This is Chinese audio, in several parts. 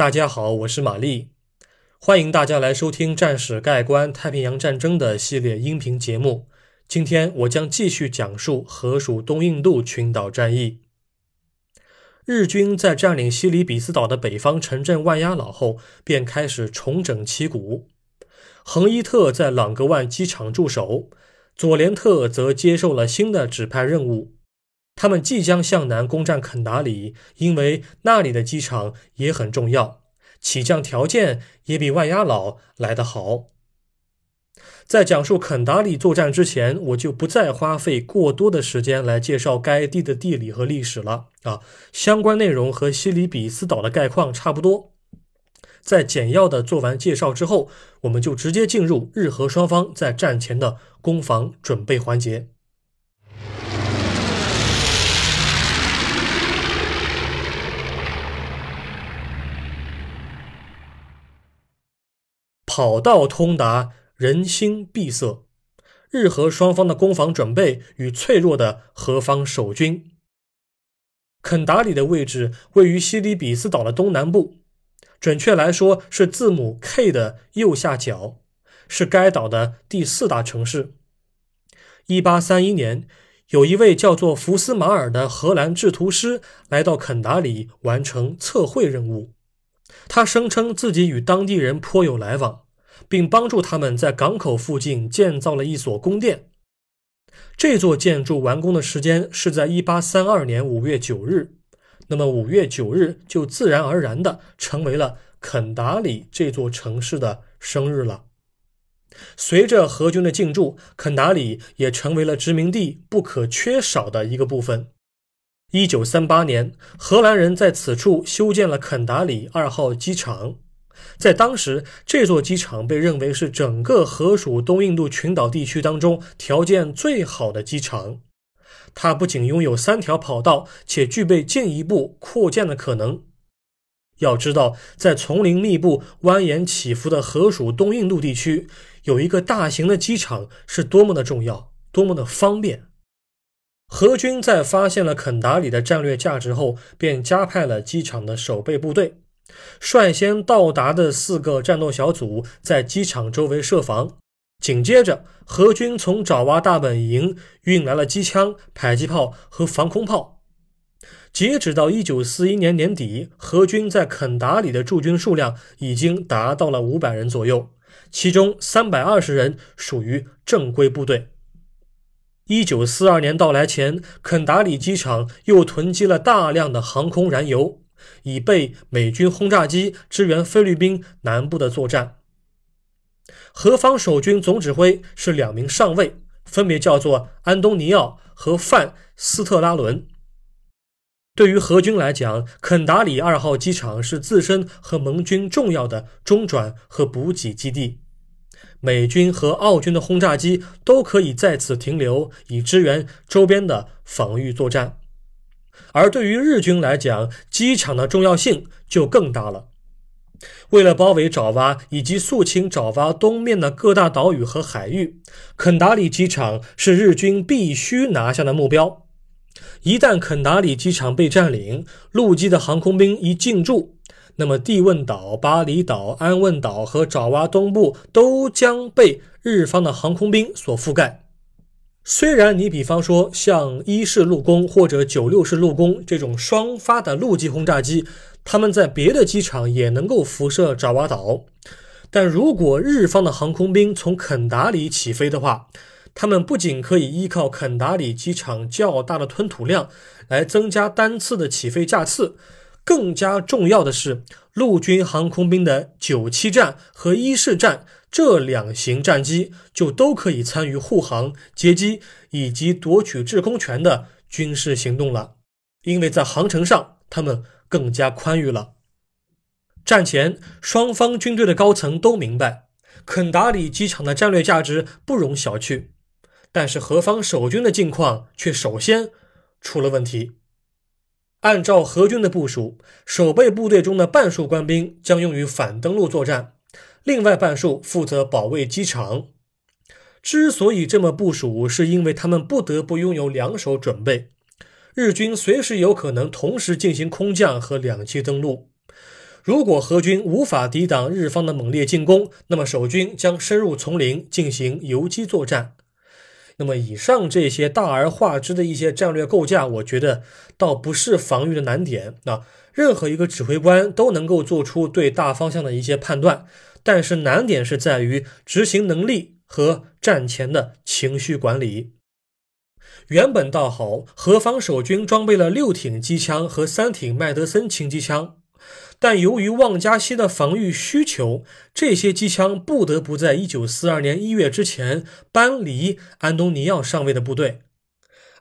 大家好，我是玛丽，欢迎大家来收听《战史概观：太平洋战争》的系列音频节目。今天我将继续讲述荷属东印度群岛战役。日军在占领西里比斯岛的北方城镇万鸦老后，便开始重整旗鼓。恒伊特在朗格万机场驻守，佐连特则接受了新的指派任务。他们即将向南攻占肯达里，因为那里的机场也很重要，起降条件也比万鸦老来得好。在讲述肯达里作战之前，我就不再花费过多的时间来介绍该地的地理和历史了相关内容和西里比斯岛的概况差不多。在简要的做完介绍之后，我们就直接进入日荷双方在战前的攻防准备环节。跑道通达，人心闭塞。日荷双方的攻防准备与脆弱的荷方守军。肯达里的位置位于西里比斯岛的东南部，准确来说是字母 K 的右下角，是该岛的第四大城市。1831年，有一位叫做福斯马尔的荷兰制图师来到肯达里完成测绘任务。他声称自己与当地人颇有来往，并帮助他们在港口附近建造了一所宫殿。这座建筑完工的时间是在1832年5月9日，那么5月9日就自然而然地成为了肯达里这座城市的生日了。随着荷军的进驻，肯达里也成为了殖民地不可缺少的一个部分。1938年，荷兰人在此处修建了肯达里2号机场。在当时，这座机场被认为是整个荷属东印度群岛地区当中条件最好的机场。它不仅拥有3条跑道，且具备进一步扩建的可能。要知道，在丛林密布、蜿蜒起伏的荷属东印度地区，有一个大型的机场是多么的重要，多么的方便。荷军在发现了肯达里的战略价值后，便加派了机场的守备部队。率先到达的4个战斗小组在机场周围设防。紧接着，荷军从爪哇大本营运来了机枪、迫击炮和防空炮。截止到1941年年底，荷军在肯达里的驻军数量已经达到了500人左右，其中320人属于正规部队。1942年到来前，肯达里机场又囤积了大量的航空燃油，以备美军轰炸机支援菲律宾南部的作战。荷方守军总指挥是2名上尉，分别叫做安东尼奥和范斯特拉伦。对于荷军来讲，肯达里2号机场是自身和盟军重要的中转和补给基地。美军和澳军的轰炸机都可以在此停留，以支援周边的防御作战。而对于日军来讲，机场的重要性就更大了。为了包围爪哇以及肃清爪哇东面的各大岛屿和海域，肯达里机场是日军必须拿下的目标。一旦肯达里机场被占领，陆基的航空兵一进驻，那么帝汶岛、巴厘岛、安汶岛和爪哇东部都将被日方的航空兵所覆盖。虽然你比方说像一式陆攻或者96式陆攻这种双发的陆基轰炸机，他们在别的机场也能够辐射爪哇岛，但如果日方的航空兵从肯达里起飞的话，他们不仅可以依靠肯达里机场较大的吞吐量来增加单次的起飞架次，更加重要的是，陆军航空兵的97战和一式战这两型战机就都可以参与护航、截击以及夺取制空权的军事行动了，因为在航程上他们更加宽裕了。战前，双方军队的高层都明白肯达里机场的战略价值不容小觑，但是荷方守军的境况却首先出了问题。按照荷军的部署，守备部队中的半数官兵将用于反登陆作战，另外半数负责保卫机场。之所以这么部署，是因为他们不得不拥有两手准备，日军随时有可能同时进行空降和两栖登陆。如果荷军无法抵挡日方的猛烈进攻，那么守军将深入丛林进行游击作战。那么以上这些大而化之的一些战略构架，我觉得倒不是防御的难点。任何一个指挥官都能够做出对大方向的一些判断，但是难点是在于执行能力和战前的情绪管理。原本倒好，何方守军装备了6挺机枪和3挺麦德森轻机枪，但由于望加西的防御需求，这些机枪不得不在1942年1月之前搬离安东尼奥上尉的部队。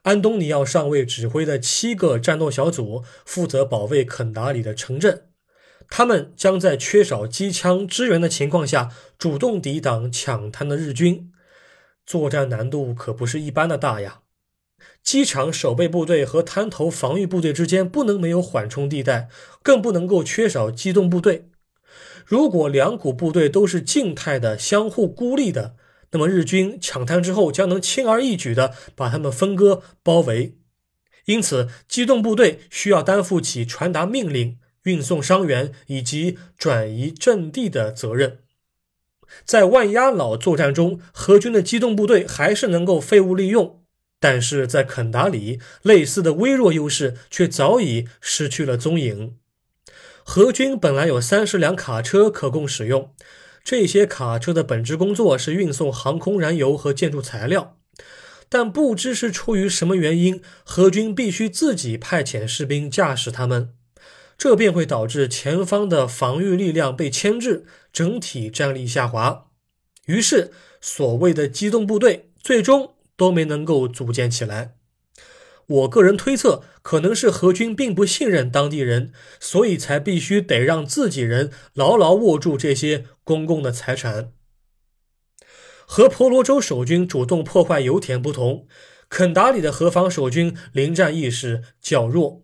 安东尼奥上尉指挥的7个战斗小组负责保卫肯达里的城镇，他们将在缺少机枪支援的情况下主动抵挡抢滩的日军，作战难度可不是一般的大呀。机场守备部队和滩头防御部队之间不能没有缓冲地带，更不能够缺少机动部队。如果两股部队都是静态的相互孤立的，那么日军抢滩之后将能轻而易举地把他们分割包围。因此机动部队需要担负起传达命令、运送伤员以及转移阵地的责任。在万鸦老作战中，荷军的机动部队还是能够废物利用，但是在肯达里，类似的微弱优势却早已失去了踪影。荷军本来有30辆卡车可供使用，这些卡车的本职工作是运送航空燃油和建筑材料，但不知是出于什么原因，荷军必须自己派遣士兵驾驶他们，这便会导致前方的防御力量被牵制，整体战力下滑。于是所谓的机动部队最终都没能够组建起来。我个人推测，可能是荷军并不信任当地人，所以才必须得让自己人牢牢握住这些公共的财产。和婆罗洲守军主动破坏油田不同，肯达里的荷方守军临战意识较弱。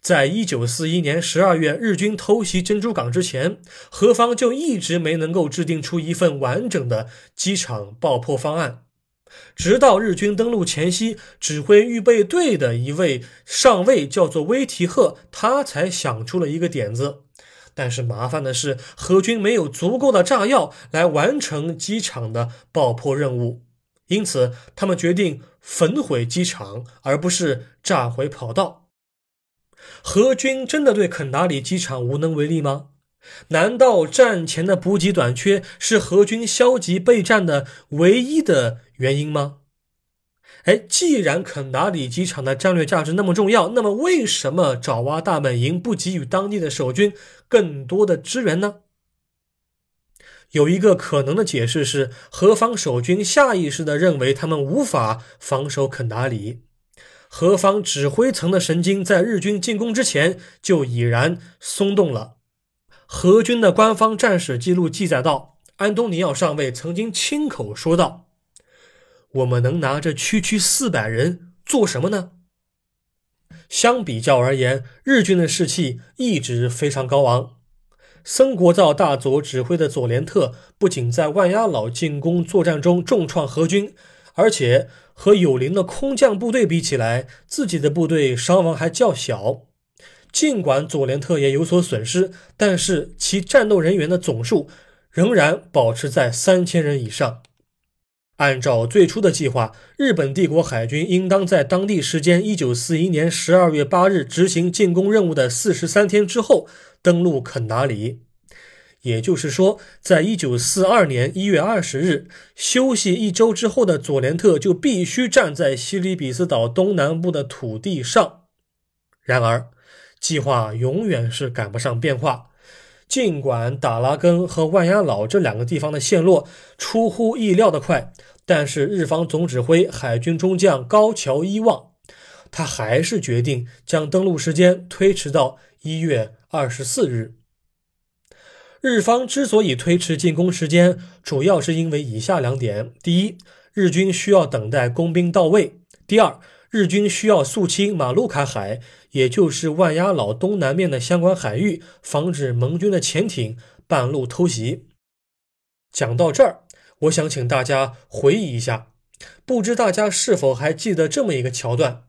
在1941年12月日军偷袭珍珠港之前，荷方就一直没能够制定出一份完整的机场爆破方案。直到日军登陆前夕，指挥预备队的一位上尉叫做威提赫，他才想出了一个点子。但是麻烦的是，荷军没有足够的炸药来完成机场的爆破任务，因此他们决定焚毁机场，而不是炸毁跑道。荷军真的对肯达里机场无能为力吗？难道战前的补给短缺是荷军消极备战的唯一的原因吗？既然肯达里机场的战略价值那么重要，那么为什么爪哇大本营不给予当地的守军更多的支援呢？有一个可能的解释是，荷方守军下意识地认为他们无法防守肯达里，荷方指挥层的神经在日军进攻之前就已然松动了。荷军的官方战史记录记载到，安东尼奥上尉曾经亲口说道，我们能拿着区400人做什么呢？相比较而言，日军的士气一直非常高昂。森国造大佐指挥的佐连特不仅在万鸦老进攻作战中重创荷军，而且和友邻的空降部队比起来，自己的部队伤亡还较小。尽管佐连特也有所损失，但是其战斗人员的总数仍然保持在3000人以上。按照最初的计划，日本帝国海军应当在当地时间1941年12月8日执行进攻任务的43天之后登陆肯达里。也就是说，在1942年1月20日，休息1周之后的佐连特就必须站在西里比斯岛东南部的土地上。然而，计划永远是赶不上变化。尽管达拉根和万鸦老这2个地方的陷落出乎意料的快，但是日方总指挥海军中将高桥伊望，他还是决定将登陆时间推迟到1月24日。日方之所以推迟进攻时间，主要是因为以下2点：第一，日军需要等待工兵到位；第二，日军需要肃清马鲁卡海，也就是万鸦老东南面的相关海域，防止盟军的潜艇半路偷袭。讲到这儿，我想请大家回忆一下，不知大家是否还记得这么一个桥段。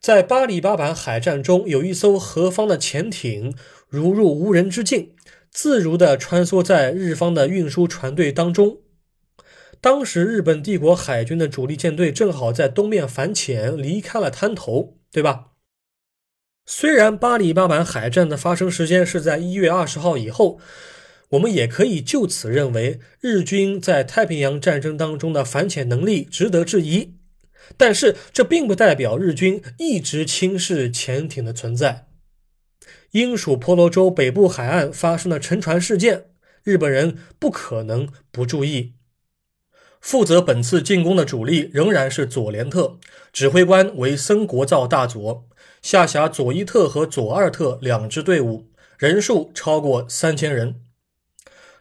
在巴黎巴板海战中，有一艘荷方的潜艇如入无人之境，自如地穿梭在日方的运输船队当中。当时日本帝国海军的主力舰队正好在东面反潜，离开了滩头，对吧？虽然巴黎巴板海战的发生时间是在1月20号以后，我们也可以就此认为日军在太平洋战争当中的反潜能力值得质疑，但是这并不代表日军一直轻视潜艇的存在。英属婆罗洲北部海岸发生的沉船事件，日本人不可能不注意。负责本次进攻的主力仍然是佐连特，指挥官为森国造大佐，下辖佐伊特和佐二特两支队伍，人数超过3000人。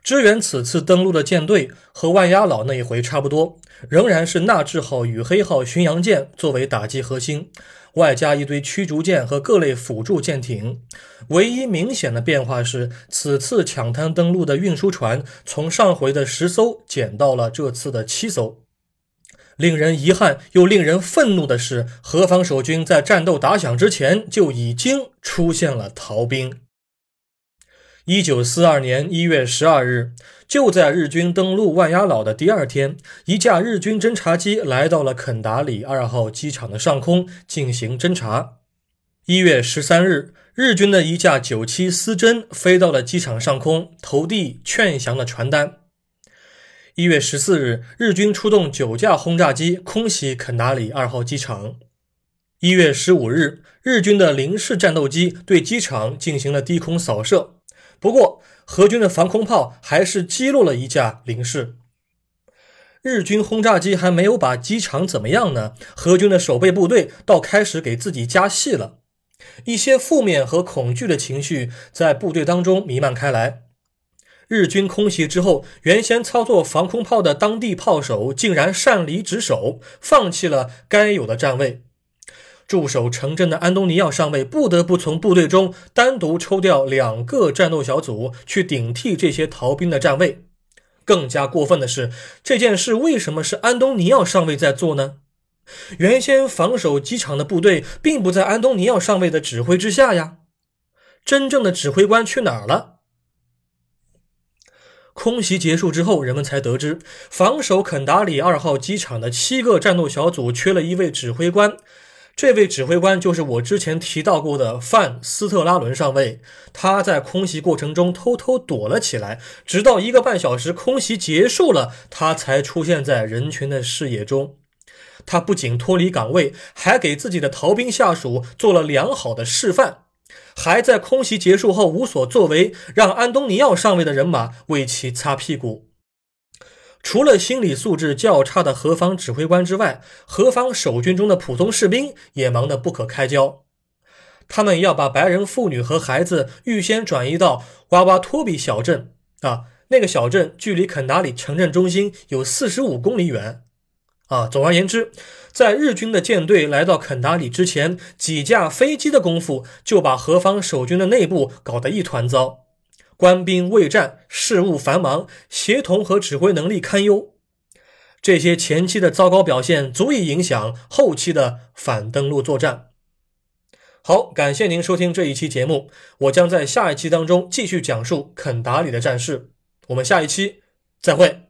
支援此次登陆的舰队和万鸦老那一回差不多，仍然是纳智号与黑号巡洋舰作为打击核心，外加一堆驱逐舰和各类辅助舰艇。唯一明显的变化是，此次抢滩登陆的运输船从上回的10艘减到了这次的7艘。令人遗憾又令人愤怒的是，何方守军在战斗打响之前就已经出现了逃兵。1942年1月12日，就在日军登陆万鸦老的第二天，一架日军侦察机来到了肯达里2号机场的上空进行侦察。1月13日，日军的一架97丝针飞到了机场上空，投递劝降的传单。1月14日，日军出动9架轰炸机空袭肯达里2号机场。1月15日，日军的零式战斗机对机场进行了低空扫射，不过荷军的防空炮还是击落了一架零式。日军轰炸机还没有把机场怎么样呢，荷军的守备部队倒开始给自己加戏了。一些负面和恐惧的情绪在部队当中弥漫开来。日军空袭之后，原先操作防空炮的当地炮手竟然擅离职守，放弃了该有的站位。驻守城镇的安东尼奥上尉不得不从部队中单独抽调2个战斗小组去顶替这些逃兵的站位。更加过分的是，这件事为什么是安东尼奥上尉在做呢？原先防守机场的部队并不在安东尼奥上尉的指挥之下呀，真正的指挥官去哪儿了？空袭结束之后，人们才得知，防守肯达里2号机场的7个战斗小组缺了一位指挥官。这位指挥官就是我之前提到过的范斯特拉伦上尉，他在空袭过程中偷偷躲了起来，直到1个半小时空袭结束了，他才出现在人群的视野中。他不仅脱离岗位，还给自己的逃兵下属做了良好的示范，还在空袭结束后无所作为，让安东尼奥上尉的人马为其擦屁股。除了心理素质较差的何方指挥官之外，何方守军中的普通士兵也忙得不可开交。他们要把白人妇女和孩子预先转移到瓦瓦托比小镇啊，那个小镇距离肯达里城镇中心有45公里远啊。总而言之，在日军的舰队来到肯达里之前，几架飞机的功夫就把何方守军的内部搞得一团糟。官兵畏战，事务繁忙，协同和指挥能力堪忧。这些前期的糟糕表现足以影响后期的反登陆作战。好，感谢您收听这一期节目，我将在下一期当中继续讲述肯达里的战事。我们下一期再会。